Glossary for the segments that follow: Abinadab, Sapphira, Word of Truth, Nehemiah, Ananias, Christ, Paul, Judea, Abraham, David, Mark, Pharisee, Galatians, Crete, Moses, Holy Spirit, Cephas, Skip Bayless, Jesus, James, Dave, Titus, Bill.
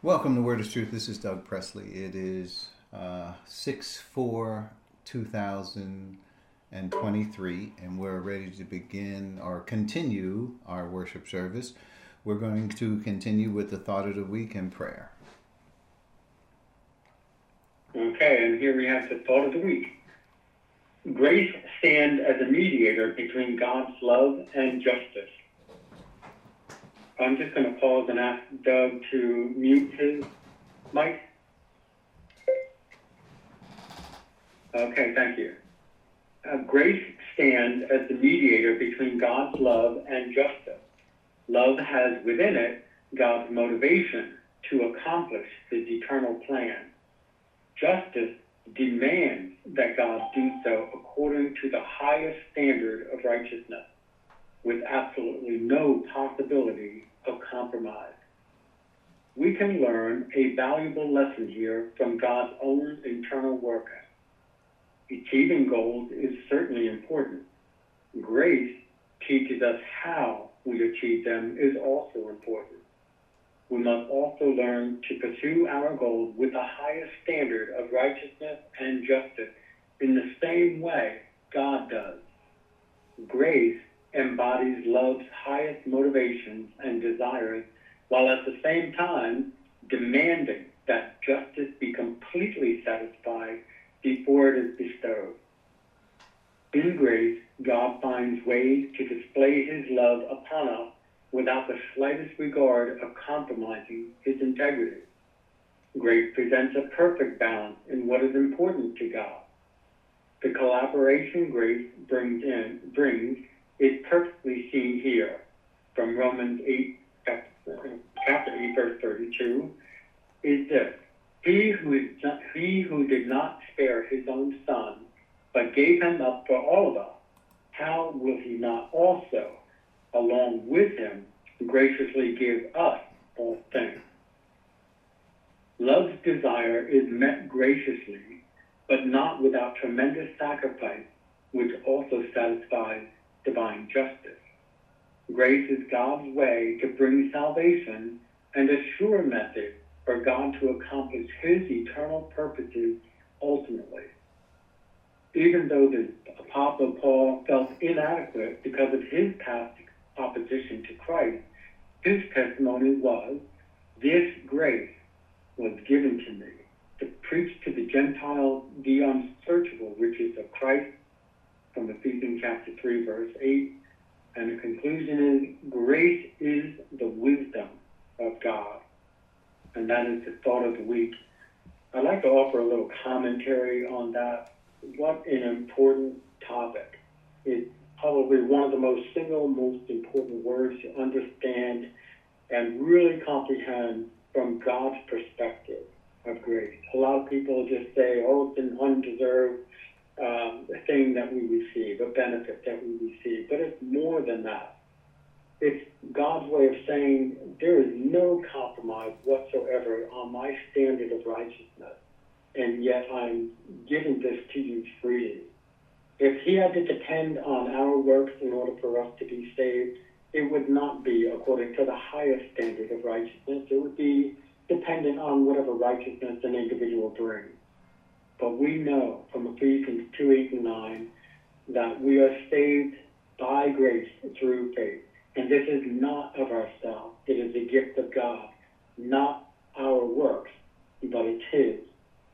Welcome to Word of Truth. This is Doug Presley. It is 6/4/2023, and we're ready to begin or continue our worship service. We're going to continue with the thought of the week and prayer. Okay, and here we have the thought of the week. Grace stands as a mediator between God's love and justice. I'm just going to pause and ask Doug to mute his mic. Okay, thank you. Grace stands as the mediator between God's love and justice. Love has within it God's motivation to accomplish his eternal plan. Justice demands that God do so according to the highest standard of righteousness, with absolutely no possibility of compromise. We can learn a valuable lesson here from God's own internal working. Achieving goals is certainly important. Grace teaches us how we achieve them is also important. We must also learn to pursue our goals with the highest standard of righteousness and justice in the same way God does. Grace embodies love's highest motivations and desires, while at the same time demanding that justice be completely satisfied before it is bestowed. In grace, God finds ways to display his love upon us without the slightest regard of compromising his integrity. Grace presents a perfect balance in what is important to God. The collaboration grace brings is perfectly seen here from Romans 8, chapter 8, verse 32, is this: He who did not spare his own son, but gave him up for all of us, how will he not also, along with him, graciously give us all things? Love's desire is met graciously, but not without tremendous sacrifice, which also satisfies divine justice. Grace is God's way to bring salvation and a sure method for God to accomplish his eternal purposes ultimately. Even though the Apostle Paul felt inadequate because of his past opposition to Christ, his testimony was, "This grace was given to me, to preach to the Gentiles the unsearchable riches of Christ," from Ephesians chapter 3, verse 8, and the conclusion is, grace is the wisdom of God. And that is the thought of the week. I'd like to offer a little commentary on that. What an important topic. It's probably one of the most important words to understand and really comprehend from God's perspective of grace. A lot of people just say, oh, it's an undeserved thing that we receive, a benefit that we receive. But it's more than that. It's God's way of saying there is no compromise whatsoever on my standard of righteousness, and yet I'm giving this to you freely. If he had to depend on our works in order for us to be saved, it would not be according to the highest standard of righteousness. It would be dependent on whatever righteousness an individual brings. But we know from Ephesians 2:8-9 that we are saved by grace through faith. And this is not of ourselves. It is a gift of God, not our works, but it's his.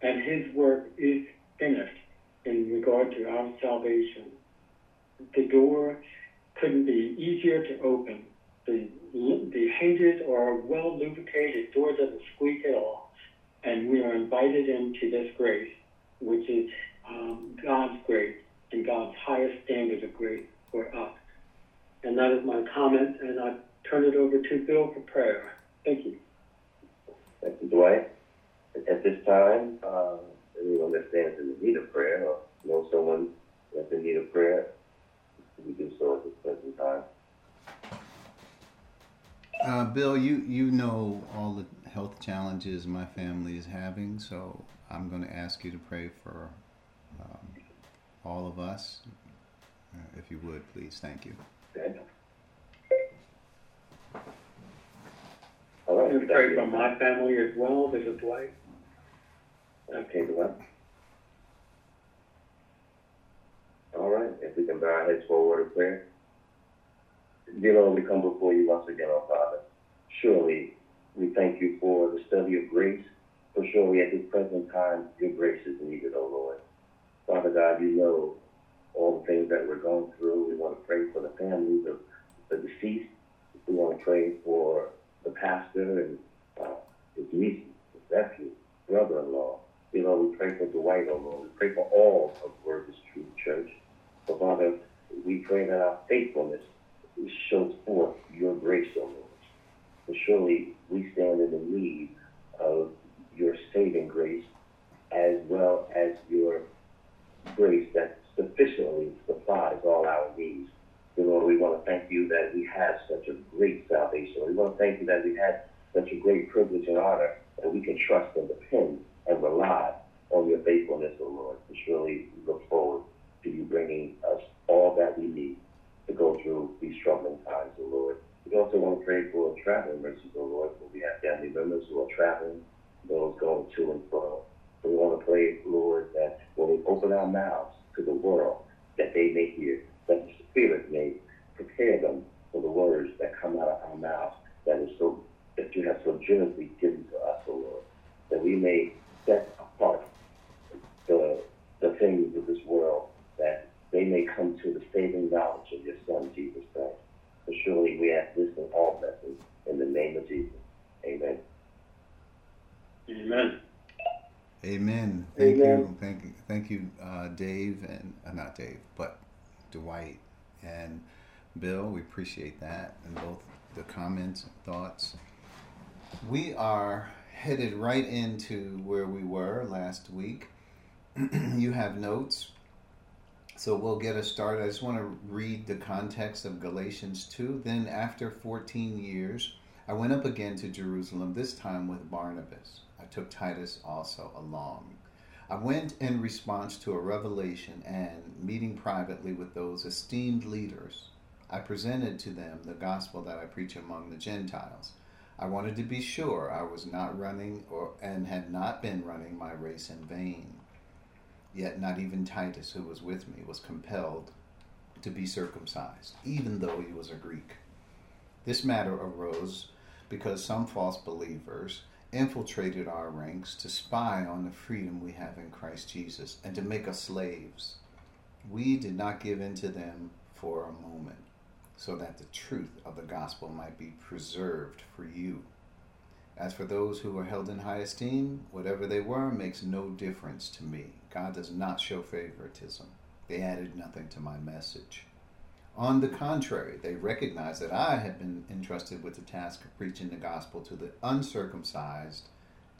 And his work is finished in regard to our salvation. The door couldn't be easier to open. The hinges are well lubricated. The door doesn't squeak at all. And we are invited into this grace, which is God's grace and God's highest standard of grace for us. And that is my comment, and I turn it over to Bill for prayer. Thank you. Thank you, Dwight. At this time, anyone that stands in need of prayer or knows someone that's in need of prayer, we do so at this present time. Bill, you know all the health challenges my family is having, so I'm going to ask you to pray for all of us, if you would, please. Thank you. Okay. All right. Just pray for my family as well. This is Dwight. Okay, Dwight. All right, if we can bow our heads for a word of prayer. Dear Lord, we come before you once again, our Father. Surely we thank you for the study of grace, for surely at this present time your grace is needed, O Lord. Father God, you know all the things that we're going through. We want to pray for the families of the deceased. We want to pray for the pastor and his niece, his nephew, brother-in-law. You know, we pray for Dwight, O Lord. We pray for all of Word is True Church. So, Father, we pray that our faithfulness shows forth your grace, O Lord. For surely we stand in the need of your saving grace as well as your grace that sufficiently supplies all our needs. Dear Lord, we want to thank you that we have such a great salvation. We want to thank you that we have such a great privilege and honor that we can trust and depend and rely on your faithfulness, O Lord. And surely we look forward to you bringing us all that we need to go through these troubling times, O Lord. We also want to pray for traveling mercies, O Lord, for we have family members who are traveling, those going to and fro. So we want to pray, Lord, that when we open our mouths to the world, that they may hear, that the Spirit may prepare them for the words that come out of our mouths that you have so generously given to us, O Lord, that we may set apart the things of this world, that they may come to the saving knowledge of your Son, Jesus Christ. For surely we ask this in all blessings, in the name of Jesus. Amen. Amen. Amen. Thank you. Thank you, Dave, and not Dave, but Dwight and Bill. We appreciate that, and both the comments and thoughts. We are headed right into where we were last week. You have notes, so we'll get us started. I just want to read the context of Galatians 2. Then after 14 years, I went up again to Jerusalem, this time with Barnabas. I took Titus also along. I went in response to a revelation, and meeting privately with those esteemed leaders, I presented to them the gospel that I preach among the Gentiles. I wanted to be sure I was not running and had not been running my race in vain. Yet not even Titus, who was with me, was compelled to be circumcised, even though he was a Greek. This matter arose because some false believers infiltrated our ranks to spy on the freedom we have in Christ Jesus and to make us slaves. We did not give in to them for a moment, so that the truth of the gospel might be preserved for you. As for those who were held in high esteem, whatever they were makes no difference to me. God does not show favoritism. They added nothing to my message. On the contrary, they recognized that I had been entrusted with the task of preaching the gospel to the uncircumcised,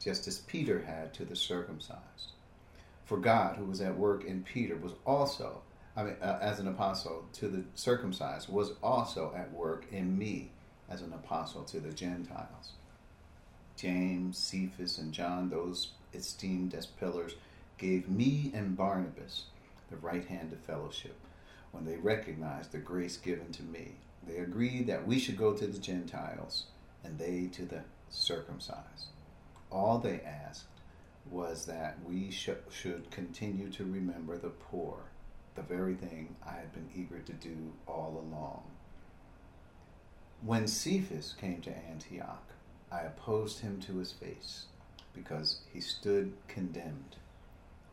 just as Peter had to the circumcised. For God, who was at work in Peter, was also, as an apostle to the circumcised, was also at work in me as an apostle to the Gentiles. James, Cephas, and John, those esteemed as pillars, gave me and Barnabas the right hand of fellowship. When they recognized the grace given to me, they agreed that we should go to the Gentiles and they to the circumcised. All they asked was that we should continue to remember the poor, the very thing I had been eager to do all along. When Cephas came to Antioch, I opposed him to his face because he stood condemned.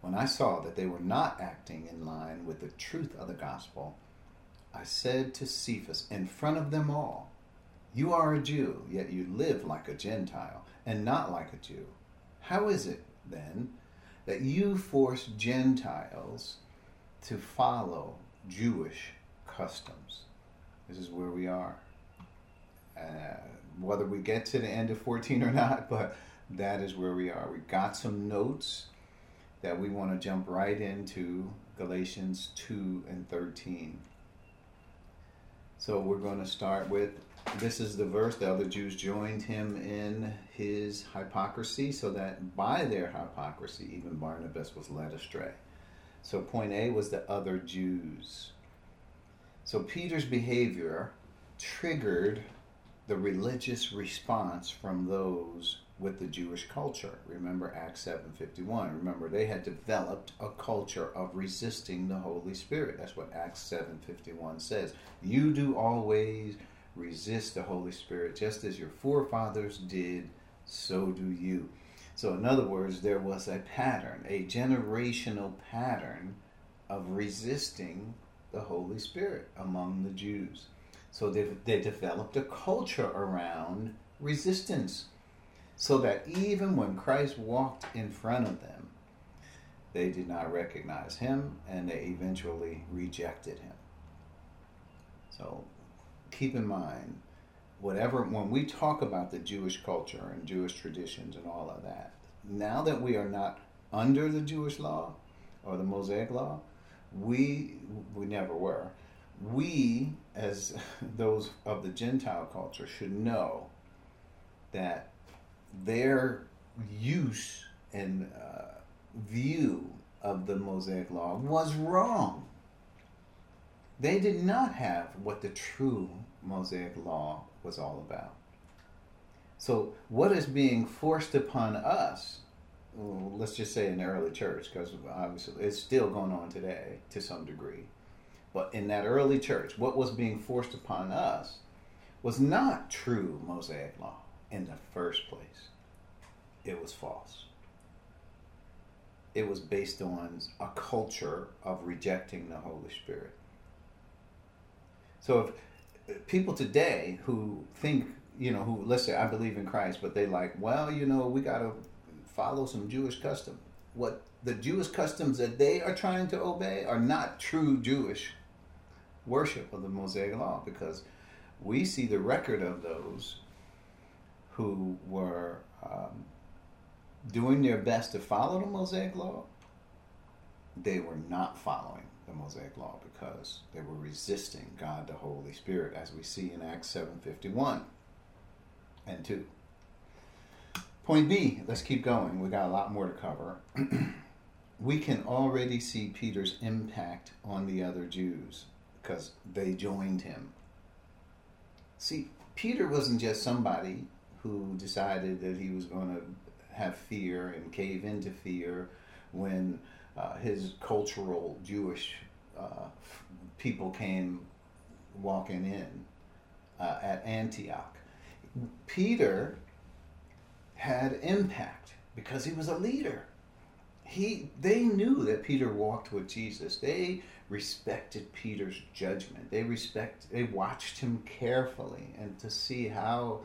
When I saw that they were not acting in line with the truth of the gospel, I said to Cephas in front of them all, "You are a Jew, yet you live like a Gentile and not like a Jew. How is it, then, that you force Gentiles to follow Jewish customs?" This is where we are. Whether we get to the end of 14 or not, but that is where we are. We got some notes that we want to jump right into Galatians 2 and 13. So we're going to start with, this is the verse, the other Jews joined him in his hypocrisy, so that by their hypocrisy even Barnabas was led astray. So point A was the other Jews. So Peter's behavior triggered the religious response from those with the Jewish culture. Remember Acts 7:51. Remember, they had developed a culture of resisting the Holy Spirit. That's what Acts 7:51 says. You do always resist the Holy Spirit, just as your forefathers did, so do you. So in other words, there was a pattern, a generational pattern of resisting the Holy Spirit among the Jews. So they developed a culture around resistance, so that even when Christ walked in front of them, they did not recognize him, and they eventually rejected him. So keep in mind, when we talk about the Jewish culture and Jewish traditions and all of that, now that we are not under the Jewish law or the Mosaic Law, we never were. We, as those of the Gentile culture, should know that their use and view of the Mosaic Law was wrong. They did not have what the true Mosaic Law was all about. So what is being forced upon us, let's just say in the early church, because obviously it's still going on today to some degree, but in that early church, what was being forced upon us was not true Mosaic Law in the first place. It was false. It was based on a culture of rejecting the Holy Spirit. So if people today who think, who, let's say, I believe in Christ, but they like, well, we got to follow some Jewish custom. What the Jewish customs that they are trying to obey are not true Jewish worship of the Mosaic Law, because we see the record of those who were doing their best to follow the Mosaic Law. They were not following the Mosaic Law because they were resisting God the Holy Spirit, as we see in Acts 7:51 and 2. Point B, let's keep going. We got a lot more to cover. We can already see Peter's impact on the other Jews because they joined him. See, Peter wasn't just somebody who decided that he was going to have fear and cave into fear when his cultural Jewish people came walking in at Antioch. Peter had impact because he was a leader. They knew that Peter walked with Jesus. They respected Peter's judgment. They watched him carefully and to see how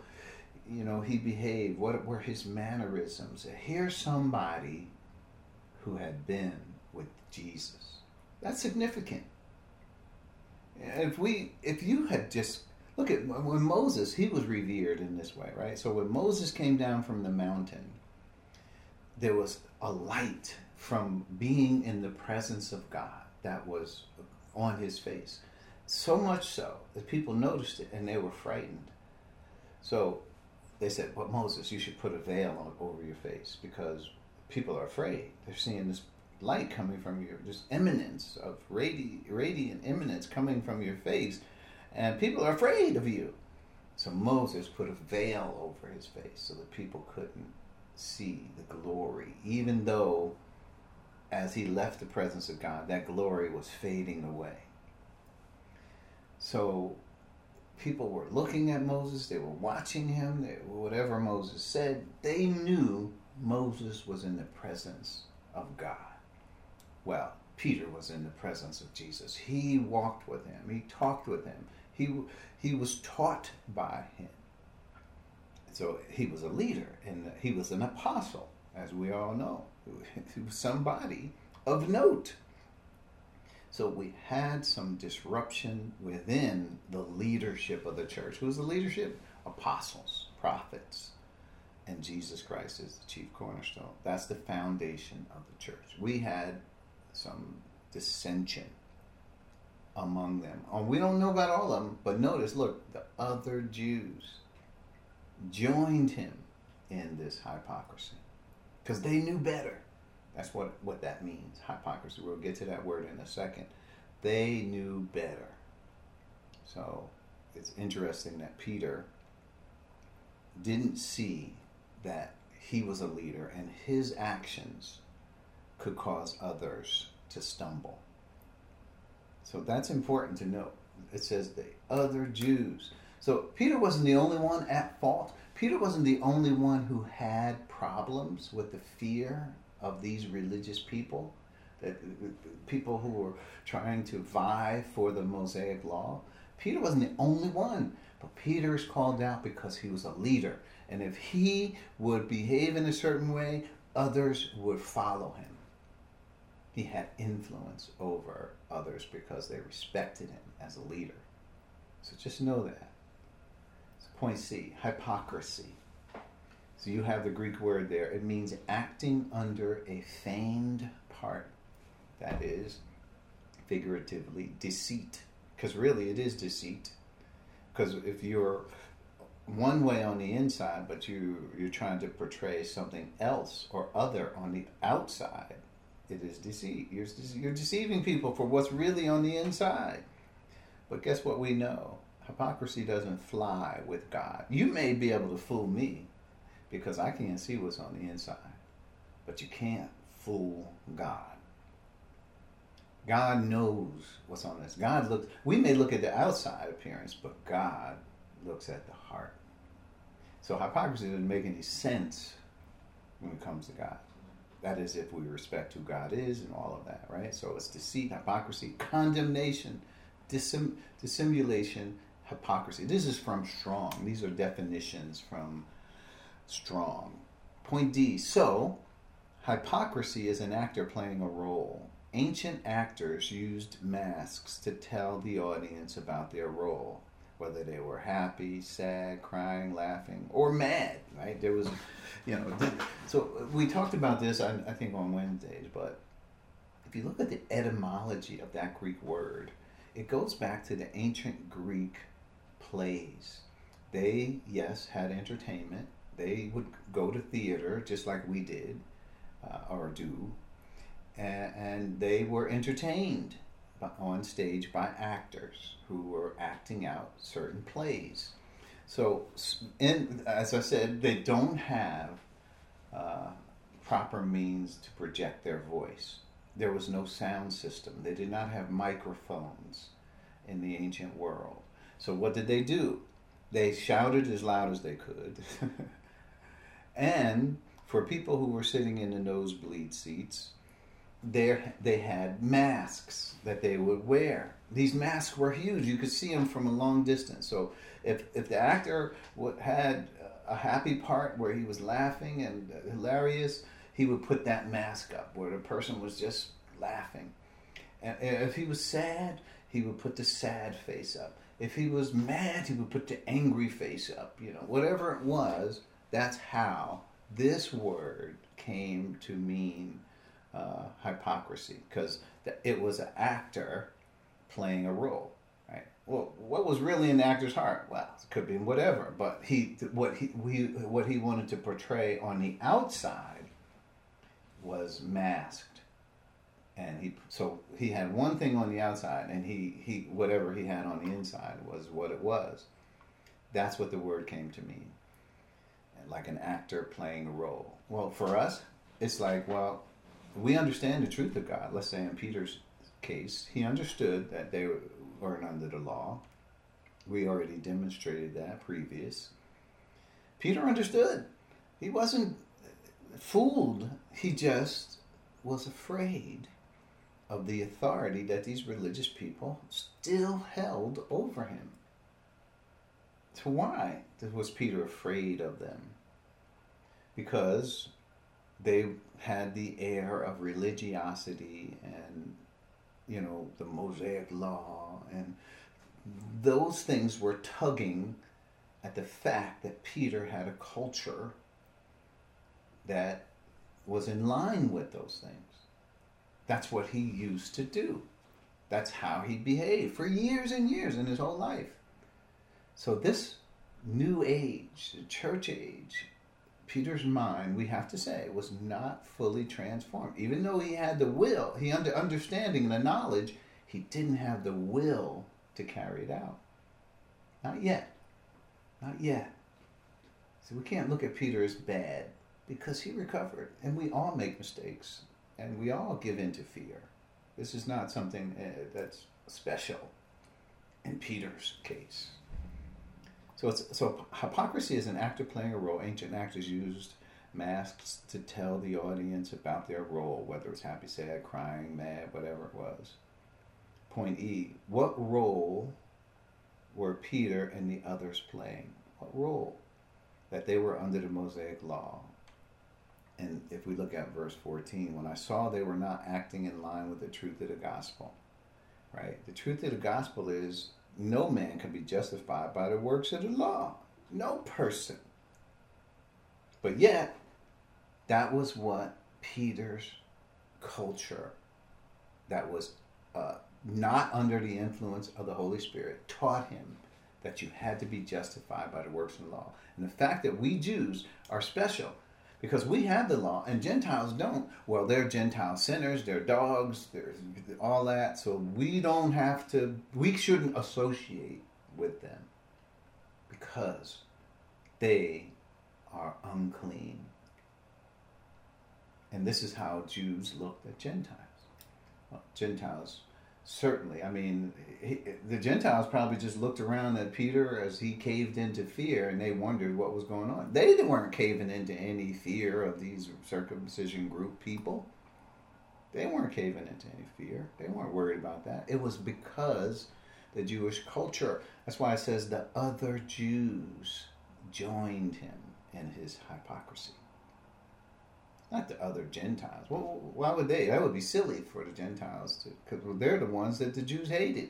he behaved, what were his mannerisms. Here's somebody who had been with Jesus. That's significant. If you had just, look at when Moses, he was revered in this way, right? So when Moses came down from the mountain, there was a light from being in the presence of God that was on his face. So much so that people noticed it and they were frightened. So they said, well, Moses, you should put a veil over your face because people are afraid. They're seeing this light coming from this eminence of radiant eminence coming from your face, and people are afraid of you. So Moses put a veil over his face so that people couldn't see the glory, even though as he left the presence of God, that glory was fading away. So people were looking at Moses, they were watching him, whatever Moses said, they knew Moses was in the presence of God. Well, Peter was in the presence of Jesus. He walked with him. He talked with him. He was taught by him. So he was a leader, and he was an apostle, as we all know. He was somebody of note. So we had some disruption within the leadership of the church. Who was the leadership? Apostles, prophets, and Jesus Christ is the chief cornerstone. That's the foundation of the church. We had some dissension among them. Oh, we don't know about all of them, but notice, look, the other Jews joined him in this hypocrisy because they knew better. That's what that means, hypocrisy. We'll get to that word in a second. They knew better. So it's interesting that Peter didn't see that he was a leader and his actions could cause others to stumble. So that's important to note. It says the other Jews. So Peter wasn't the only one at fault. Peter wasn't the only one who had problems with the fear of these religious people, that people who were trying to vie for the Mosaic Law. Peter wasn't the only one, but Peter is called out because he was a leader. And if he would behave in a certain way, others would follow him. He had influence over others because they respected him as a leader. So just know that. So point C, hypocrisy. So you have the Greek word there. It means acting under a feigned part. That is, figuratively, deceit. Because really it is deceit. Because if you're one way on the inside, but you're trying to portray something else or other on the outside, it is deceit. You're deceiving people for what's really on the inside. But guess what we know? Hypocrisy doesn't fly with God. You may be able to fool me because I can't see what's on the inside. But you can't fool God. God knows what's on this. God looks. We may look at the outside appearance, but God looks at the heart. So hypocrisy doesn't make any sense when it comes to God. That is if we respect who God is and all of that, right? So it's deceit, hypocrisy, condemnation, dissimulation, hypocrisy. This is from Strong. These are definitions from Strong. Point D. So hypocrisy is an actor playing a role. Ancient actors used masks to tell the audience about their role, whether they were happy, sad, crying, laughing, or mad, right? There was, you know, so we talked about this, I think, on Wednesdays, but if you look at the etymology of that Greek word, it goes back to the ancient Greek plays. They, yes, had entertainment. They would go to theater just like we did or do. And they were entertained on stage by actors who were acting out certain plays. So, as I said, they don't have proper means to project their voice. There was no sound system. They did not have microphones in the ancient world. So what did they do? They shouted as loud as they could. And for people who were sitting in the nosebleed seats, they had masks that they would wear. These masks were huge. You could see them from a long distance. So if the actor had a happy part where he was laughing and hilarious, he would put that mask up where the person was just laughing. And if he was sad, he would put the sad face up. If he was mad, he would put the angry face up. You know, whatever it was, that's how this word came to mean hypocrisy, because it was an actor playing a role, right? Well, what was really in the actor's heart? Well, it could be whatever, but what he wanted to portray on the outside was masked, and so he had one thing on the outside, and he whatever he had on the inside was what it was. That's what the word came to mean, like an actor playing a role. Well, for us, it's like, well, we understand the truth of God. Let's say in Peter's case, he understood that they weren't under the law. We already demonstrated that previous. Peter understood. He wasn't fooled. He just was afraid of the authority that these religious people still held over him. So why was Peter afraid of them? Because they had the air of religiosity and, you know, the Mosaic Law, and those things were tugging at the fact that Peter had a culture that was in line with those things. That's what he used to do. That's how he behaved for years and years in his whole life. So this new age, the church age, Peter's mind, we have to say, was not fully transformed. Even though he had the will, he had the understanding and the knowledge, he didn't have the will to carry it out. Not yet. Not yet. So we can't look at Peter as bad, because he recovered. And we all make mistakes. And we all give in to fear. This is not something that's special in Peter's case. So hypocrisy is an actor playing a role. Ancient actors used masks to tell the audience about their role, whether it's happy, sad, crying, mad, whatever it was. Point E, what role were Peter and the others playing? What role? That they were under the Mosaic Law. And if we look at verse 14, when I saw they were not acting in line with the truth of the gospel, right? The truth of the gospel is no man can be justified by the works of the law. No person. But yet, that was what Peter's culture, that was not under the influence of the Holy Spirit, taught him, that you had to be justified by the works of the law. And the fact that we Jews are special, because we have the law and Gentiles don't. Well, they're Gentile sinners, they're dogs, they're all that. So we don't have to, we shouldn't associate with them because they are unclean. And this is how Jews looked at Gentiles. Well, Gentiles certainly. I mean, the Gentiles probably just looked around at Peter as he caved into fear, and they wondered what was going on. They weren't caving into any fear of these circumcision group people. They weren't caving into any fear. They weren't worried about that. It was because the Jewish culture. That's why it says the other Jews joined him in his hypocrisy. Not the other Gentiles. Well, why would they? That would be silly for the Gentiles, because they're the ones that the Jews hated.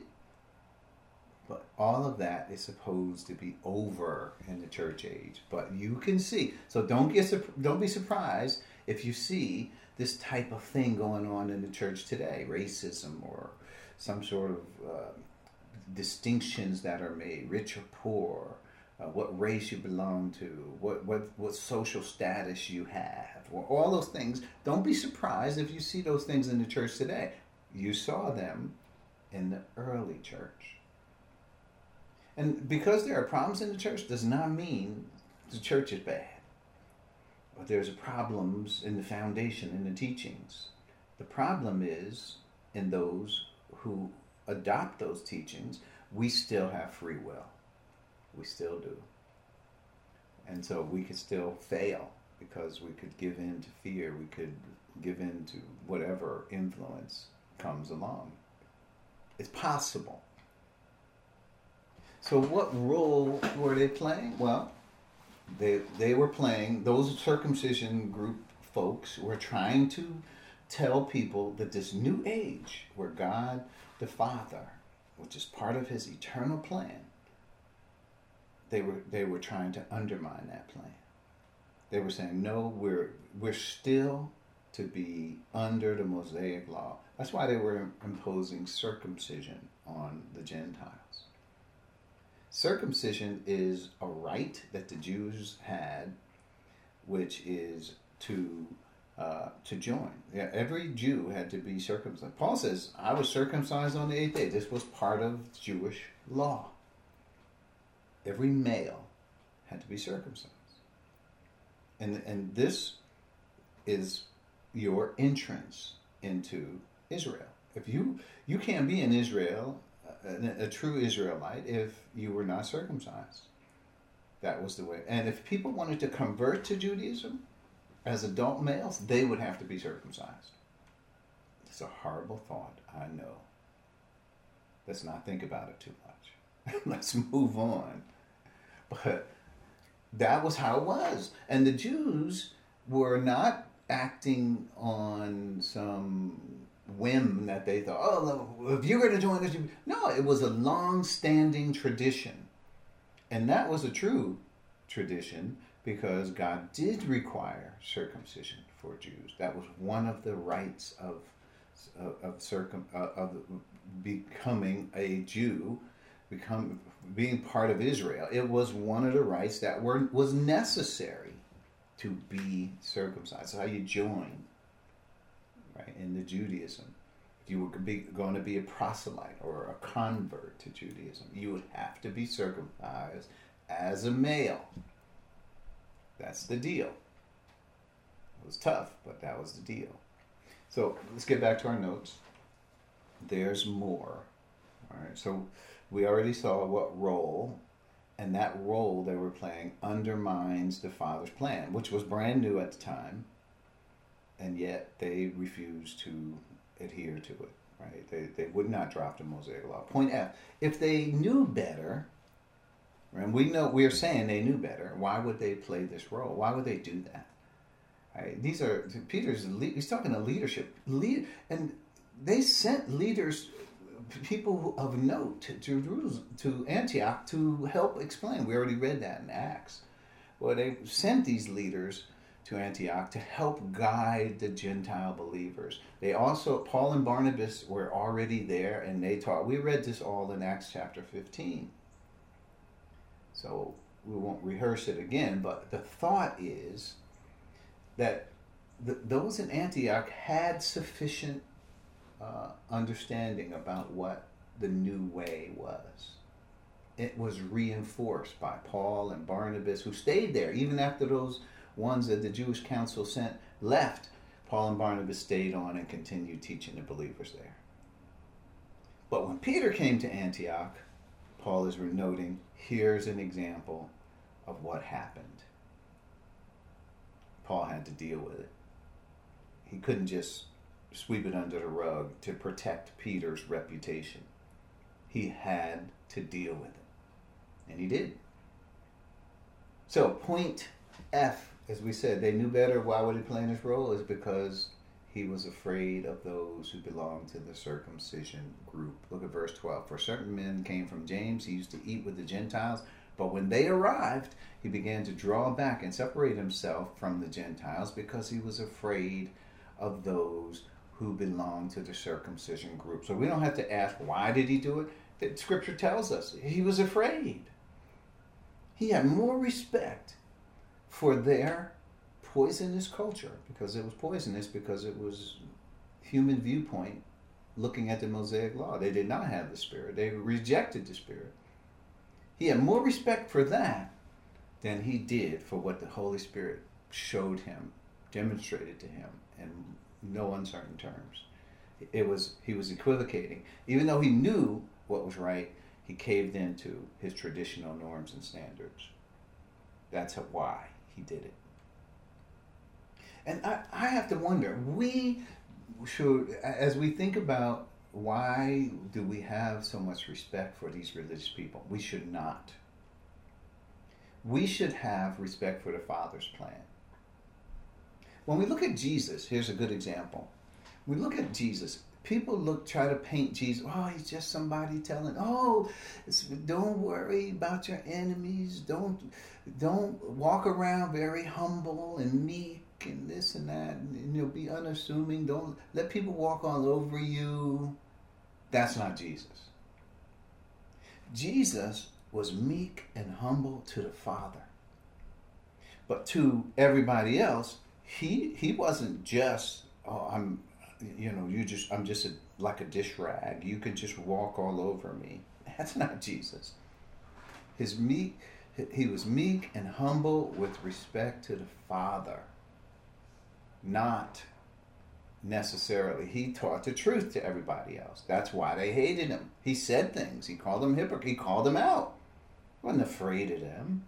But all of that is supposed to be over in the church age. But you can see. So don't be surprised if you see this type of thing going on in the church today. Racism or some sort of distinctions that are made, rich or poor. What race you belong to, what social status you have, or all those things. Don't be surprised if you see those things in the church today. You saw them in the early church. And because there are problems in the church does not mean the church is bad. But there's problems in the foundation, in the teachings. The problem is in those who adopt those teachings. We still have free will. We still do. And so we could still fail because we could give in to fear. We could give in to whatever influence comes along. It's possible. So what role were they playing? Well, they were playing, those circumcision group folks were trying to tell people that this new age where God the Father, which is part of his eternal plan, They were trying to undermine that plan. They were saying, no, we're still to be under the Mosaic Law. That's why they were imposing circumcision on the Gentiles. Circumcision is a right that the Jews had, which is to join. Yeah, every Jew had to be circumcised. Paul says, I was circumcised on the 8th day. This was part of Jewish law. Every male had to be circumcised. And this is your entrance into Israel. If you can't be in Israel, a true Israelite, if you were not circumcised. That was the way. And if people wanted to convert to Judaism as adult males, they would have to be circumcised. It's a horrible thought, I know. Let's not think about it too much. Let's move on. But that was how it was. And the Jews were not acting on some whim that they thought, oh, if you're going to join us. No, it was a long-standing tradition. And that was a true tradition because God did require circumcision for Jews. That was one of the rites of becoming a Jew, being part of Israel. It was one of the rites that was necessary to be circumcised. That's how you join, right, into Judaism. If you were going to be a proselyte or a convert to Judaism, you would have to be circumcised as a male. That's the deal. It was tough, but that was the deal. So let's get back to our notes. There's more. All right, so we already saw what role, and that role they were playing undermines the Father's plan, which was brand new at the time, and yet they refused to adhere to it. Right? They would not drop the Mosaic Law. Point F, if they knew better, and we are saying they knew better, why would they play this role? Why would they do that? Right? These are He's talking to leadership, and they sent leaders, people of note, to Antioch to help explain. We already read that in Acts. Well, they sent these leaders to Antioch to help guide the Gentile believers. They also, Paul and Barnabas were already there, and they taught. We read this all in Acts chapter 15. So we won't rehearse it again, but the thought is that those in Antioch had sufficient understanding about what the new way was. It was reinforced by Paul and Barnabas, who stayed there. Even after those ones that the Jewish council sent left, Paul and Barnabas stayed on and continued teaching the believers there. But when Peter came to Antioch, Paul is noting, here's an example of what happened. Paul had to deal with it. He couldn't just sweep it under the rug to protect Peter's reputation. He had to deal with it. And he did. So, point F, as we said, they knew better. Why would he play in his role? Is because he was afraid of those who belonged to the circumcision group. Look at verse 12. For certain men came from James, he used to eat with the Gentiles, but when they arrived, he began to draw back and separate himself from the Gentiles because he was afraid of those who belonged to the circumcision group. So we don't have to ask, why did he do it? That Scripture tells us. He was afraid. He had more respect for their poisonous culture, because it was poisonous, because it was human viewpoint looking at the Mosaic Law. They did not have the Spirit. They rejected the Spirit. He had more respect for that than he did for what the Holy Spirit showed him, demonstrated to him in no uncertain terms. He was equivocating. Even though he knew what was right, he caved into his traditional norms and standards. That's why he did it. And I have to wonder, we should, as we think about why do we have so much respect for these religious people? We should not. We should have respect for the Father's plan. When we look at Jesus, here's a good example. We look at Jesus. People try to paint Jesus. Oh, he's just somebody telling. Oh, don't worry about your enemies. Don't walk around very humble and meek and this and that. And you'll be unassuming. Don't let people walk all over you. That's not Jesus. Jesus was meek and humble to the Father. But to everybody else, he wasn't just, oh, I'm just like a dish rag. You can just walk all over me. That's not Jesus. He was meek and humble with respect to the Father. Not necessarily. He taught the truth to everybody else. That's why they hated him. He said things. He called them hypocrites. He called them out. He wasn't afraid of them.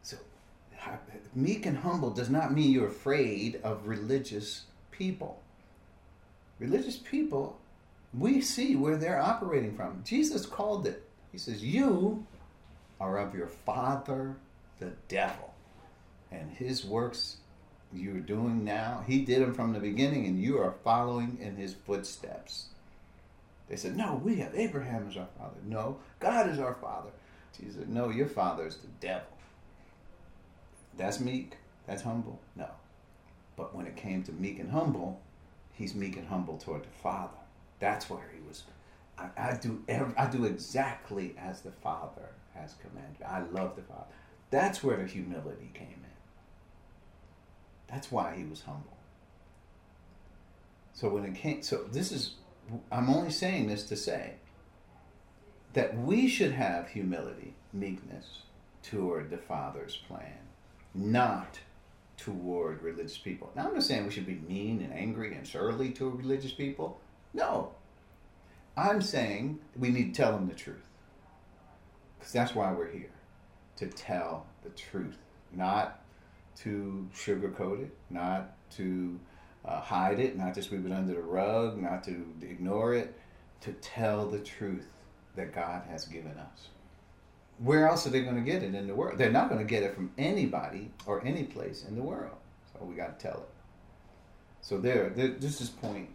So, meek and humble does not mean you're afraid of religious people. Religious people, we see where they're operating from. Jesus called it. He says, you are of your father, the devil, and his works you're doing now. He did them from the beginning, and you are following in his footsteps. They said, no, we have Abraham as our father. No, God is our father. Jesus said, no, your father is the devil. That's meek. That's humble. No. But when it came to meek and humble, he's meek and humble toward the Father. That's where he was. I do exactly as the Father has commanded. I love the Father. That's where the humility came in. That's why he was humble. So when it came, I'm only saying this to say that we should have humility, meekness toward the Father's plan, not toward religious people. Now, I'm not saying we should be mean and angry and surly to religious people. No. I'm saying we need to tell them the truth. Because that's why we're here, to tell the truth, not to sugarcoat it, not to hide it, not to sweep it under the rug, not to ignore it, to tell the truth that God has given us. Where else are they going to get it in the world? They're not going to get it from anybody or any place in the world. So we got to tell it. So this is point.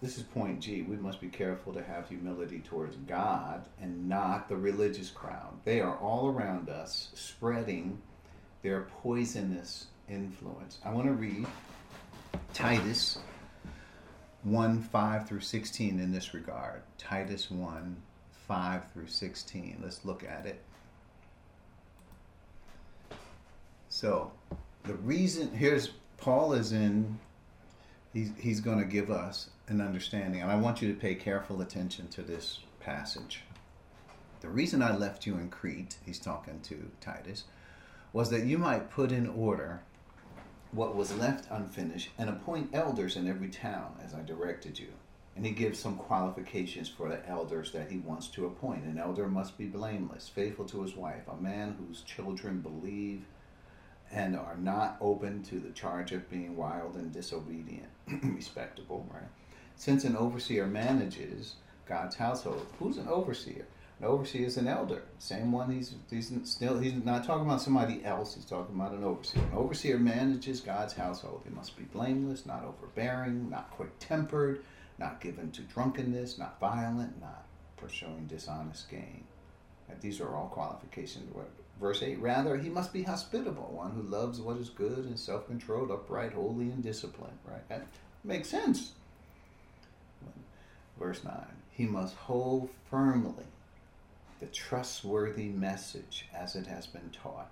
This is point G. We must be careful to have humility towards God and not the religious crowd. They are all around us spreading their poisonous influence. I want to read Titus 1:5-16 in this regard. Titus 1:5-16. Let's look at it. So, the reason, here's, Paul is in, he's going to give us an understanding, and I want you to pay careful attention to this passage. The reason I left you in Crete, he's talking to Titus, was that you might put in order what was left unfinished and appoint elders in every town as I directed you. And he gives some qualifications for the elders that he wants to appoint. An elder must be blameless, faithful to his wife, a man whose children believe and are not open to the charge of being wild and disobedient. Respectable, right? Since an overseer manages God's household. Who's an overseer? An overseer is an elder. Same one, he's not talking about somebody else, he's talking about an overseer. An overseer manages God's household. He must be blameless, not overbearing, not quick-tempered, not given to drunkenness, not violent, not pursuing dishonest gain. These are all qualifications. Verse 8, rather, he must be hospitable, one who loves what is good and self-controlled, upright, holy, and disciplined. Right? That makes sense. Verse 9, he must hold firmly the trustworthy message as it has been taught,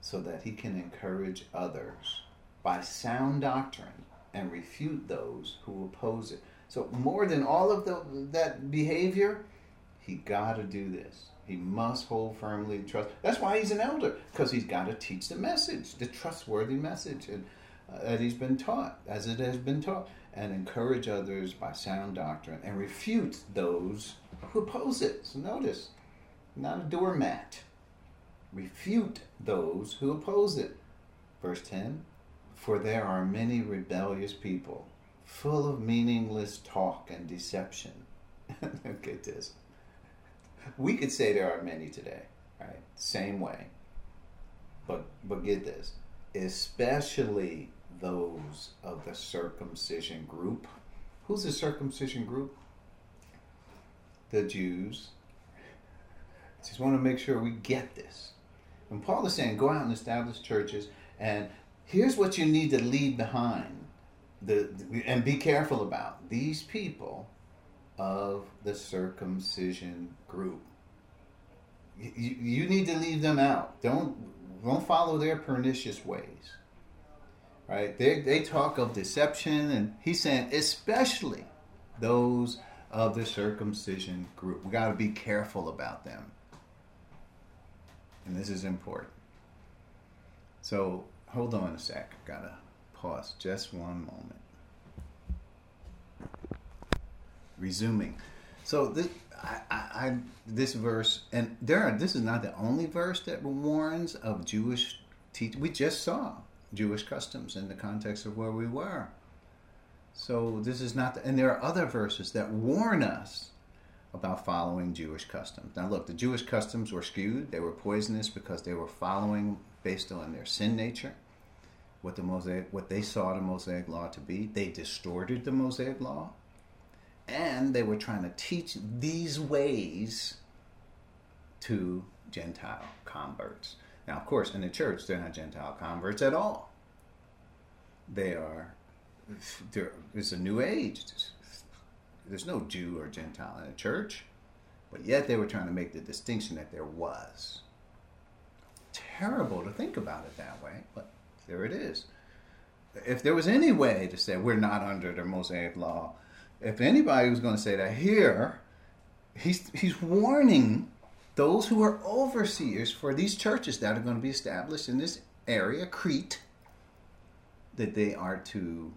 so that he can encourage others by sound doctrine and refute those who oppose it. So more than all of that behavior, he got to do this. He must hold firmly the trust. That's why he's an elder, because he's got to teach the message, the trustworthy message that he's been taught, as it has been taught, and encourage others by sound doctrine and refute those who oppose it. So notice, not a doormat. Refute those who oppose it. Verse 10, for there are many rebellious people, full of meaningless talk and deception. Look at this. We could say there are many today, right? Same way. But get this. Especially those of the circumcision group. Who's the circumcision group? The Jews. Just want to make sure we get this. And Paul is saying, go out and establish churches, and here's what you need to leave behind. And be careful about these people of the circumcision group. You need to leave them out. Don't follow their pernicious ways. Right? They talk of deception, and he's saying especially those of the circumcision group. We got to be careful about them. And this is important. So hold on a sec. Gotta pause just one moment. Resuming. So this verse, and this is not the only verse that warns of Jewish teaching. We just saw Jewish customs in the context of where we were. So this is not, and there are other verses that warn us about following Jewish customs. Now look, the Jewish customs were skewed. They were poisonous because they were following based on their sin nature. What they saw the Mosaic Law to be. They distorted the Mosaic Law, and they were trying to teach these ways to Gentile converts. Now, of course, in the church, they're not Gentile converts at all. They are, it's a new age. There's no Jew or Gentile in the church. But yet they were trying to make the distinction that there was. Terrible to think about it that way, but there it is. If there was any way to say we're not under the Mosaic Law, if anybody was going to say that here, he's warning those who are overseers for these churches that are going to be established in this area, Crete, that they are to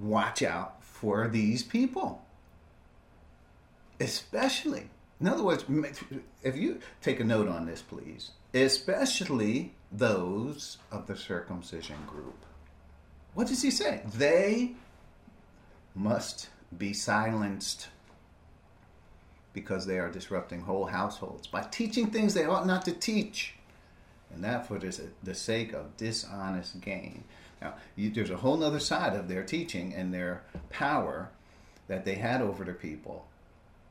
watch out for these people. Especially, in other words, if you take a note on this, please, especially those of the circumcision group. What does he say? They must be silenced because they are disrupting whole households by teaching things they ought not to teach, and that for the sake of dishonest gain. Now, there's a whole other side of their teaching and their power that they had over the people,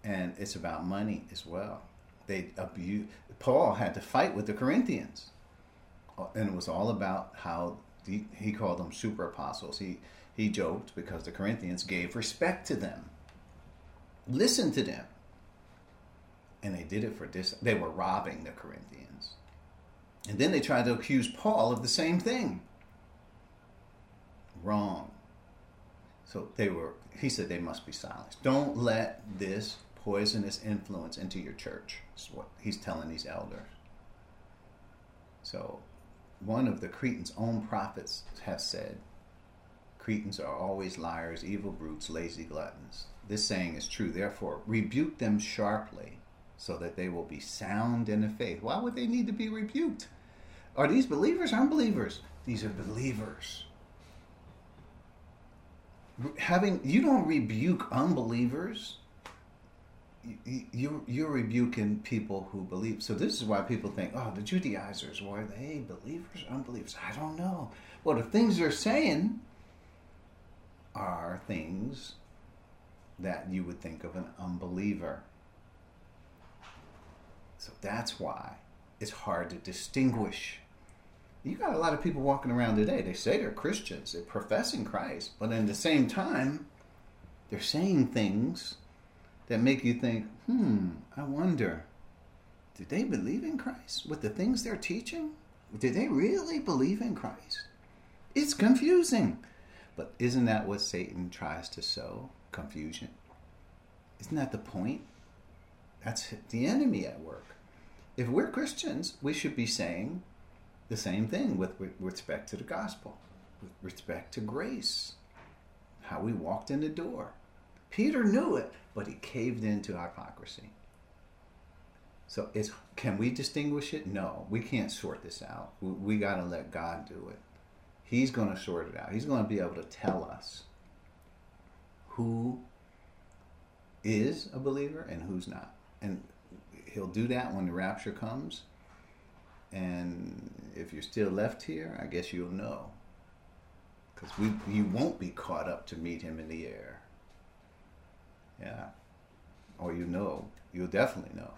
and it's about money as well. They abuse. Paul had to fight with the Corinthians, and it was all about how he called them super apostles. He joked because the Corinthians gave respect to them, listened to them, and they did it for this. They were robbing the Corinthians, and then they tried to accuse Paul of the same thing. Wrong. So they were. He said they must be silenced. Don't let this poisonous influence into your church. That's what he's telling these elders. So one of the Cretans' own prophets has said, Cretans are always liars, evil brutes, lazy gluttons. This saying is true. Therefore, rebuke them sharply so that they will be sound in the faith. Why would they need to be rebuked? Are these believers or unbelievers? These are believers. You don't rebuke unbelievers. You're rebuking people who believe. So this is why people think, oh, the Judaizers, were they believers or unbelievers? I don't know. Well, the things they're saying are things that you would think of an unbeliever. So that's why it's hard to distinguish. You got a lot of people walking around today. They say they're Christians. They're professing Christ. But at the same time, they're saying things that make you think, I wonder, did they believe in Christ with the things they're teaching? Did they really believe in Christ? It's confusing. But isn't that what Satan tries to sow? Confusion. Isn't that the point? That's the enemy at work. If we're Christians, we should be saying the same thing with respect to the gospel, with respect to grace, how we walked in the door. Peter knew it, but he caved into hypocrisy. So can we distinguish it? No, we can't sort this out. We got to let God do it. He's going to sort it out. He's going to be able to tell us who is a believer and who's not. And he'll do that when the rapture comes. And if you're still left here, I guess you'll know. Because you won't be caught up to meet him in the air. Yeah. Or you'll definitely know.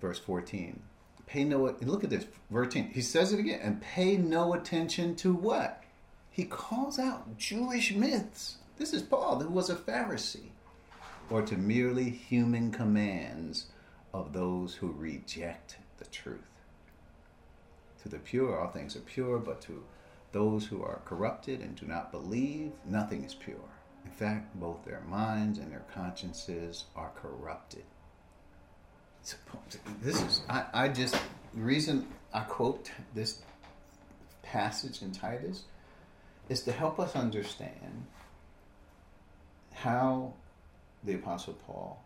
Verse 14. Look at this, verse 14. He says it again. And pay no attention to what? He calls out Jewish myths. This is Paul, who was a Pharisee. Or to merely human commands of those who reject the truth. To the pure, all things are pure, but to those who are corrupted and do not believe, nothing is pure. In fact, both their minds and their consciences are corrupted. The reason I quote this passage in Titus is to help us understand how the Apostle Paul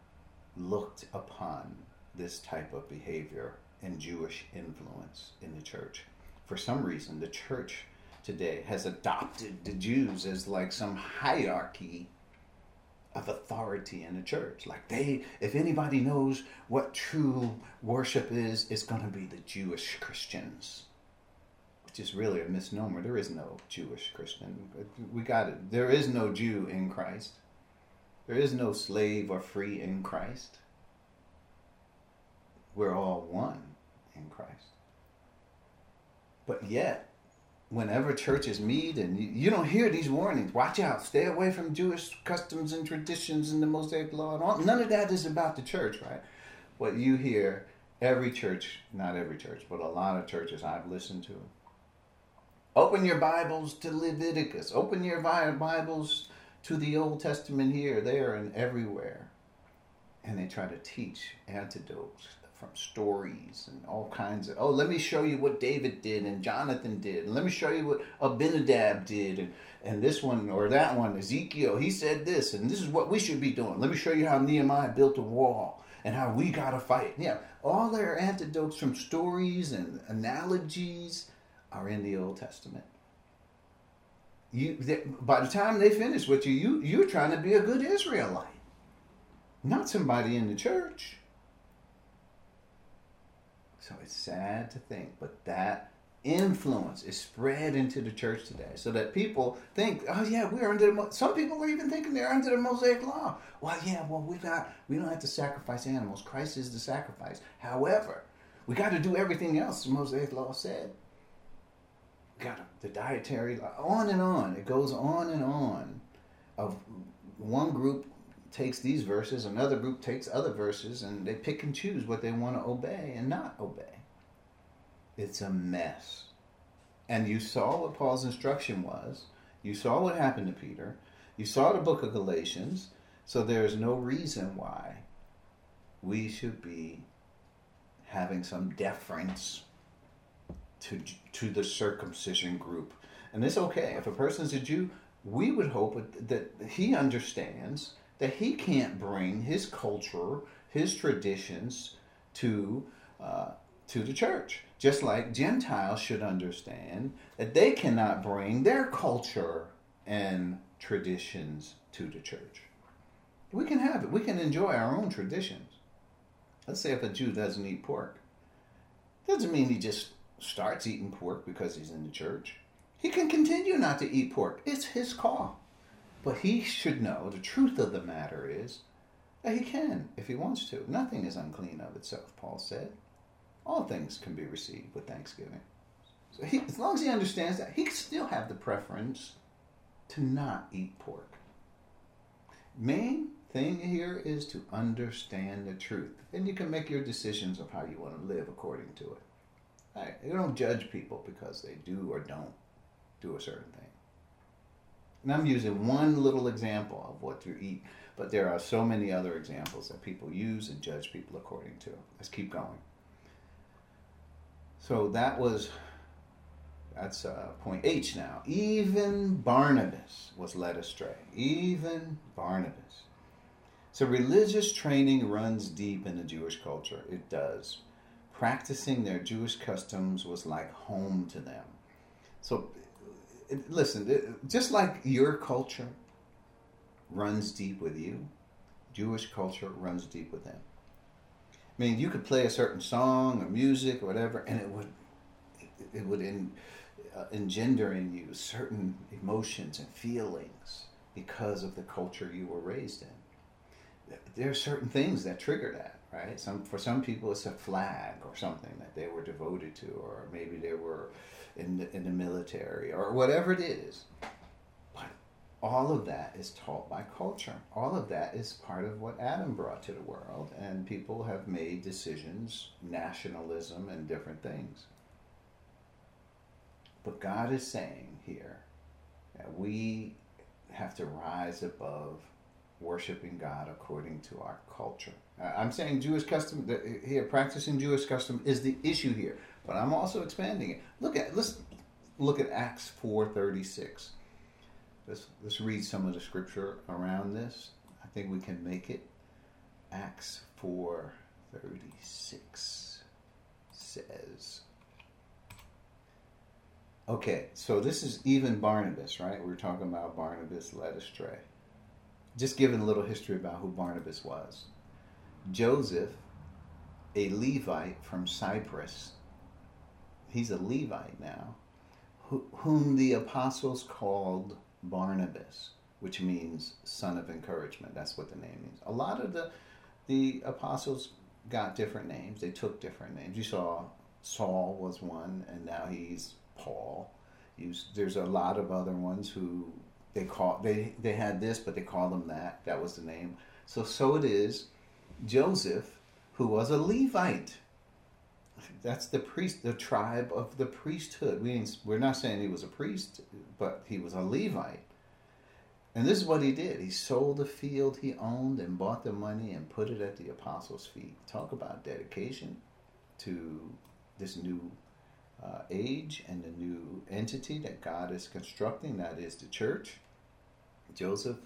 looked upon this type of behavior and Jewish influence in the church. For some reason, the church today has adopted the Jews as like some hierarchy of authority in the church. Like if anybody knows what true worship is, it's going to be the Jewish Christians, which is really a misnomer. There is no Jewish Christian. We got it. There is no Jew in Christ. There is no slave or free in Christ. We're all one. in Christ. But yet, whenever churches meet, and you don't hear these warnings, watch out, stay away from Jewish customs and traditions and the Mosaic Law, and all, none of that is about the church, right? What you hear, every church, not every church, but a lot of churches I've listened to. Open your Bibles to Leviticus. Open your Bibles to the Old Testament here, there, and everywhere. And they try to teach antidotes from stories and all kinds of, oh, let me show you what David did and Jonathan did, and let me show you what Abinadab did, and this one or that one, Ezekiel, he said this, and this is what we should be doing. Let me show you how Nehemiah built a wall and how we got to fight. Yeah, all their antidotes from stories and analogies are in the Old Testament. By the time they finish with you, you're trying to be a good Israelite, not somebody in the church. So it's sad to think, but that influence is spread into the church today so that people think, oh yeah, we're under the, some people are even thinking they're under the Mosaic Law. Well, yeah, well, we don't have to sacrifice animals. Christ is the sacrifice. However, we got to do everything else the Mosaic Law said. We got the dietary law, on and on. It goes on and on. Of one group takes these verses, another group takes other verses, and they pick and choose what they want to obey and not obey. It's a mess. And you saw what Paul's instruction was. You saw what happened to Peter. You saw the book of Galatians. So there is no reason why we should be having some deference to the circumcision group. And it's okay. If a person's a Jew, we would hope that he understands that he can't bring his culture, his traditions to the church. Just like Gentiles should understand that they cannot bring their culture and traditions to the church. We can have it. We can enjoy our own traditions. Let's say if a Jew doesn't eat pork, doesn't mean he just starts eating pork because he's in the church. He can continue not to eat pork. It's his call. But he should know the truth of the matter is that he can, if he wants to. Nothing is unclean of itself, Paul said. All things can be received with thanksgiving. So as long as he understands that, he can still have the preference to not eat pork. Main thing here is to understand the truth. And you can make your decisions of how you want to live according to it. Right? You don't judge people because they do or don't do a certain thing. And I'm using one little example of what you eat, but there are so many other examples that people use and judge people according to. Let's keep going. So that's point H now. Even Barnabas was led astray. Even Barnabas. So religious training runs deep in the Jewish culture. It does. Practicing their Jewish customs was like home to them. So listen, just like your culture runs deep with you, Jewish culture runs deep with them. I mean, you could play a certain song or music or whatever, and it would engender in you certain emotions and feelings because of the culture you were raised in. There are certain things that trigger that, right? For some people, it's a flag or something that they were devoted to, or maybe they were in the military or whatever it is. But all of that is taught by culture. All of that is part of what Adam brought to the world, and people have made decisions, nationalism and different things. But God is saying here that we have to rise above worshiping God according to our culture. I'm saying Jewish custom here, practicing Jewish custom is the issue here, but I'm also expanding it. Look at Acts 4:36. Let's read some of the scripture around this. I think we can make it. Acts 4:36 says, okay, so this is even Barnabas, right? We're talking about Barnabas led astray. Just giving a little history about who Barnabas was. Joseph, a Levite from Cyprus, he's a Levite now, whom the apostles called Barnabas, which means son of encouragement. That's what the name means. A lot of the apostles got different names. They took different names. You saw Saul was one, and now he's Paul. There's a lot of other ones who they had this, but they called him that. That was the name. So it is Joseph, who was a Levite. That's the priest, the tribe of the priesthood. We're not saying he was a priest, but he was a Levite. And this is what he did. He sold the field he owned and bought the money and put it at the apostles' feet. Talk about dedication to this new age and the new entity that God is constructing, that is the church. Joseph,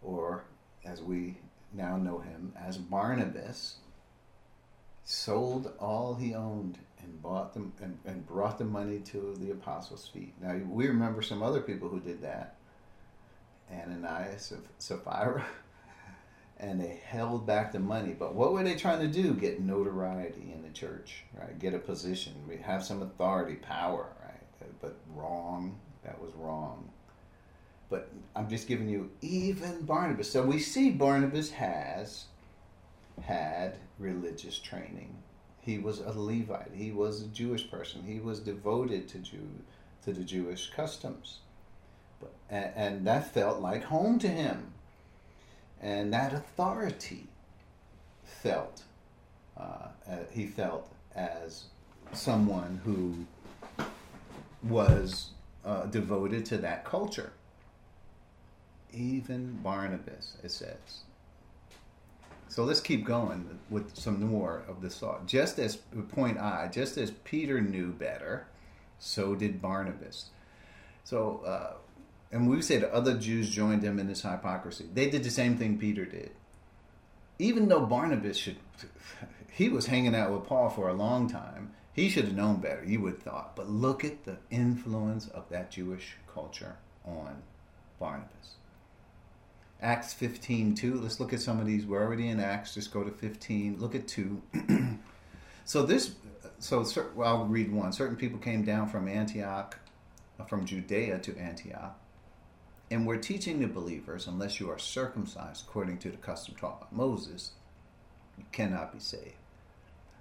or as we now know him as Barnabas, sold all he owned and bought them and brought the money to the apostles' feet. Now we remember some other people who did that. Ananias and Sapphira, and they held back the money. But what were they trying to do? Get notoriety in the church, right? Get a position. We have some authority, power, right? But wrong. That was wrong. But I'm just giving you even Barnabas. So we see Barnabas had religious training. He was a Levite. He was a Jewish person. He was devoted to the Jewish customs. And that felt like home to him. And that authority he felt as someone who was devoted to that culture. Even Barnabas, it says. So let's keep going with some more of this thought. Just as Peter knew better, so did Barnabas. So, and we said other Jews joined him in this hypocrisy. They did the same thing Peter did. Even though Barnabas he was hanging out with Paul for a long time. He should have known better, you would have thought. But look at the influence of that Jewish culture on Barnabas. Acts 15:2. Let's look at some of these. We're already in Acts. Just go to 15. Look at 2. I'll read 1. Certain people came down from Judea to Antioch, and were teaching the believers, unless you are circumcised according to the custom taught by Moses, you cannot be saved.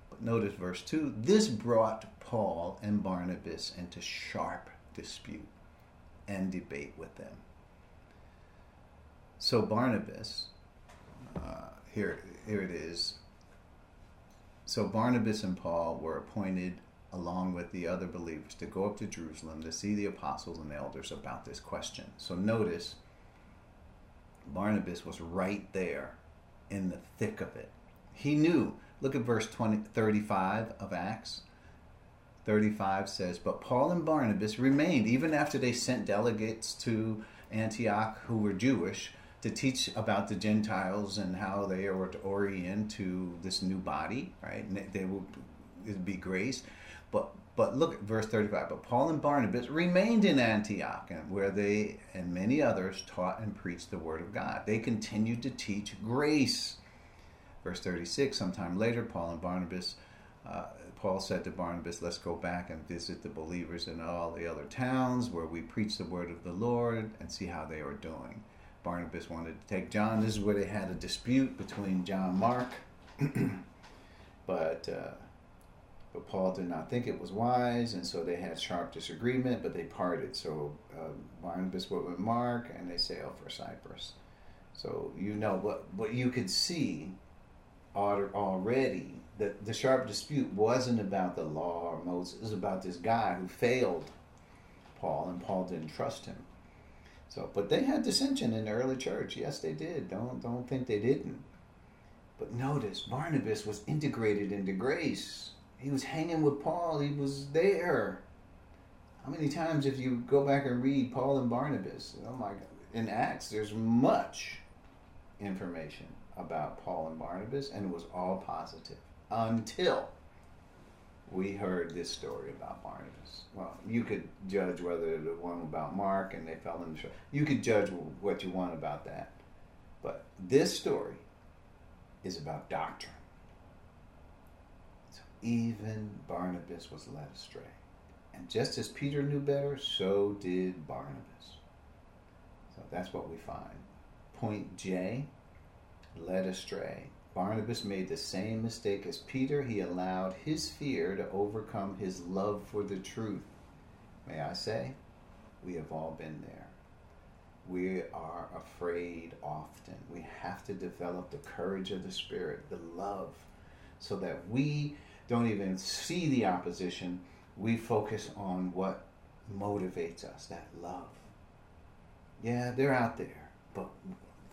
But notice verse 2. This brought Paul and Barnabas into sharp dispute and debate with them. So Barnabas, here it is. So Barnabas and Paul were appointed, along with the other believers, to go up to Jerusalem to see the apostles and the elders about this question. So notice, Barnabas was right there in the thick of it. He knew. Look at verse 35 of Acts. 35 says, but Paul and Barnabas remained, even after they sent delegates to Antioch who were Jewish, to teach about the Gentiles and how they were to orient to this new body, right? And it'd be grace. But look at verse 35. But Paul and Barnabas remained in Antioch, where they and many others taught and preached the word of God. They continued to teach grace. Verse 36. Sometime later, Paul said to Barnabas, let's go back and visit the believers in all the other towns where we preach the word of the Lord and see how they are doing. Barnabas wanted to take John. This is where they had a dispute between John and Mark. But Paul did not think it was wise, and so they had sharp disagreement, but they parted. So Barnabas went with Mark, and they sailed for Cyprus. So what you could see already, the sharp dispute wasn't about the law or Moses. It was about this guy who failed Paul, and Paul didn't trust him. So, but they had dissension in the early church. Yes, they did. Don't think they didn't. But notice, Barnabas was integrated into grace. He was hanging with Paul. He was there. How many times, if you go back and read Paul and Barnabas, oh my God, in Acts, there's much information about Paul and Barnabas, and it was all positive. Until we heard this story about Barnabas. Well, you could judge whether the one about Mark and they fell in the short. You could judge what you want about that. But this story is about doctrine. So even Barnabas was led astray. And just as Peter knew better, so did Barnabas. So that's what we find. Point J, led astray. Barnabas made the same mistake as Peter. He allowed his fear to overcome his love for the truth. May I say, we have all been there. We are afraid often. We have to develop the courage of the Spirit, the love, so that we don't even see the opposition. We focus on what motivates us, that love. Yeah, they're out there, but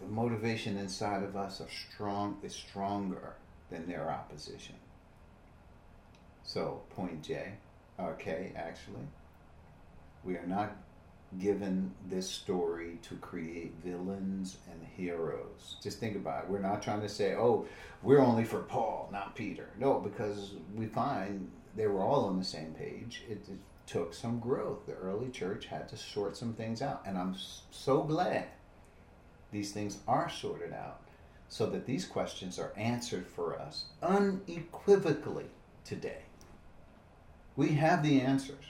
the motivation inside of us is stronger than their opposition. So, point J, or K actually, we are not given this story to create villains and heroes. Just think about it. We're not trying to say, oh, we're only for Paul, not Peter. No, because we find they were all on the same page. It took some growth. The early church had to sort some things out. And I'm so glad these things are sorted out so that these questions are answered for us unequivocally today. We have the answers.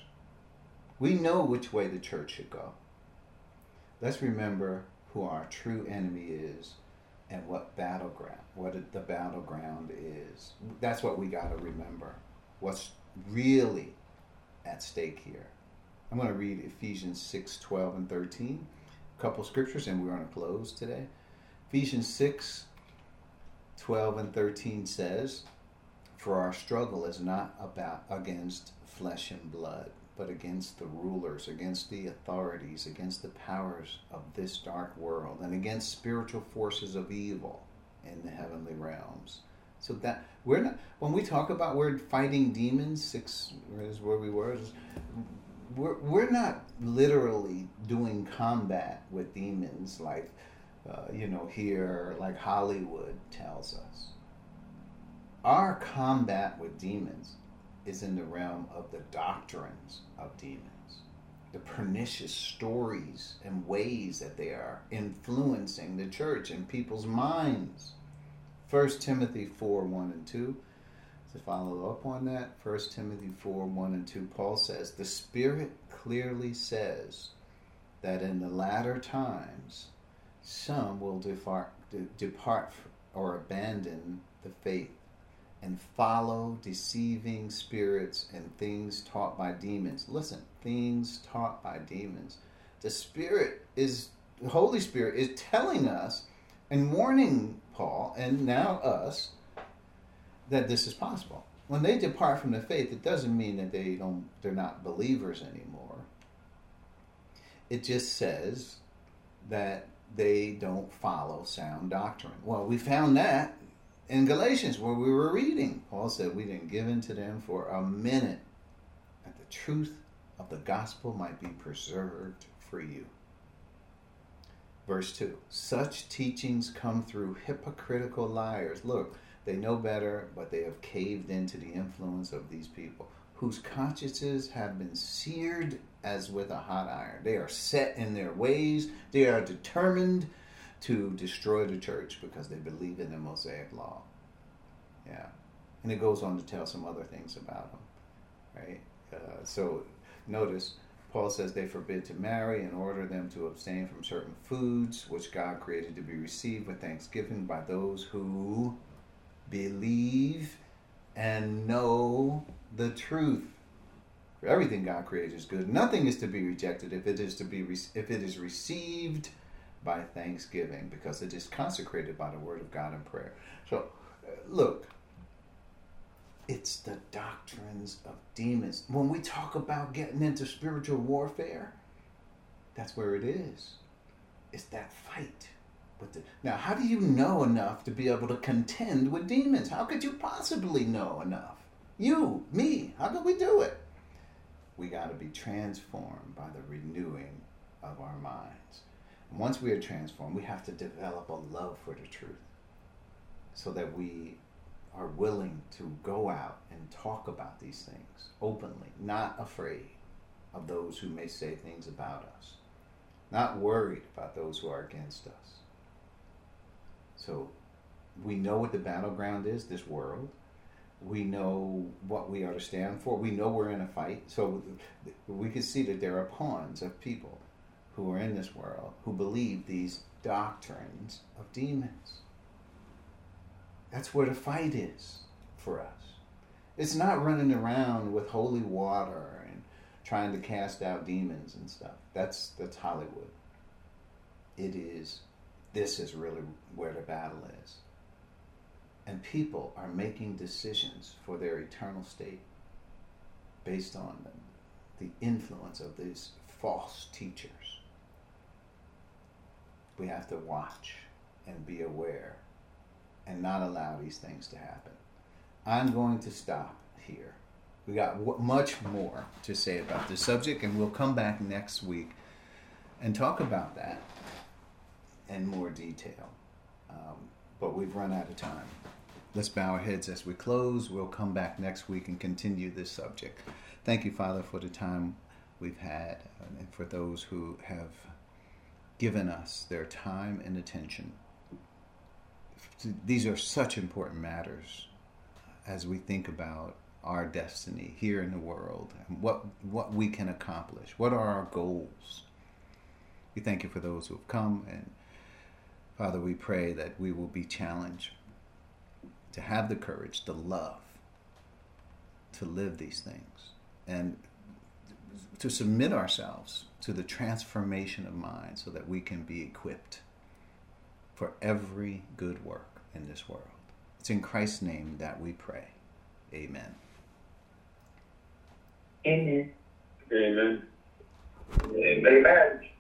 We know which way the church should go. Let's remember who our true enemy is and what the battleground is. That's what we got to remember. What's really at stake here. I'm going to read Ephesians 6:12 and 13, a couple scriptures, and we're going to close today. Ephesians 6:12 and 13 says, "For our struggle is not against flesh and blood, but against the rulers, against the authorities, against the powers of this dark world, and against spiritual forces of evil in the heavenly realms." So that we're not, when we talk about we're fighting demons, six is where we were. We're not literally doing combat with demons like here, like Hollywood tells us. Our combat with demons is in the realm of the doctrines of demons, the pernicious stories and ways that they are influencing the church and people's minds. 1 Timothy 4, 1 and 2, to follow up on that, 1 Timothy 4, 1 and 2, Paul says, "The Spirit clearly says that in the latter times some will depart or abandon the faith, and follow deceiving spirits and things taught by demons." Listen, things taught by demons. The Holy Spirit is telling us and warning Paul and now us that this is possible. When they depart from the faith, it doesn't mean that they're not believers anymore. It just says that they don't follow sound doctrine. Well, we found that in Galatians, where we were reading. Paul said, "We didn't give in to them for a minute, that the truth of the gospel might be preserved for you." Verse 2, "Such teachings come through hypocritical liars." Look, they know better, but they have caved into the influence of these people, whose consciences have been seared as with a hot iron. They are set in their ways. They are determined to destroy the church because they believe in the Mosaic Law. Yeah. And it goes on to tell some other things about them, right? So notice, Paul says they forbid to marry and order them to abstain from certain foods which God created to be received with thanksgiving by those who believe and know the truth. For everything God created is good. Nothing is to be rejected if it is received by thanksgiving, because it is consecrated by the word of God and prayer. So, look, it's the doctrines of demons. When we talk about getting into spiritual warfare, that's where it is. It's that fight. Now, how do you know enough to be able to contend with demons? How could you possibly know enough? You, me, how could we do it? We got to be transformed by the renewing of our minds. Once we are transformed, we have to develop a love for the truth so that we are willing to go out and talk about these things openly, not afraid of those who may say things about us, not worried about those who are against us. So we know what the battleground is, this world. We know what we are to stand for. We know we're in a fight. So we can see that there are pawns of people who are in this world, who believe these doctrines of demons. That's what a fight is for us. It's not running around with holy water and trying to cast out demons and stuff. That's Hollywood. It is, this is really where the battle is. And people are making decisions for their eternal state based on the influence of these false teachers. We have to watch and be aware and not allow these things to happen. I'm going to stop here. We got much more to say about this subject, and we'll come back next week and talk about that in more detail. But we've run out of time. Let's bow our heads as we close. We'll come back next week and continue this subject. Thank you, Father, for the time we've had, and for those who have given us their time and attention. These are such important matters as we think about our destiny here in the world, and what we can accomplish. What are our goals? We thank you for those who have come, and Father, we pray that we will be challenged to have the courage, the love, to live these things, and to submit ourselves to the transformation of mind so that we can be equipped for every good work in this world. It's in Christ's name that we pray. Amen. Amen. Amen. Amen. Amen.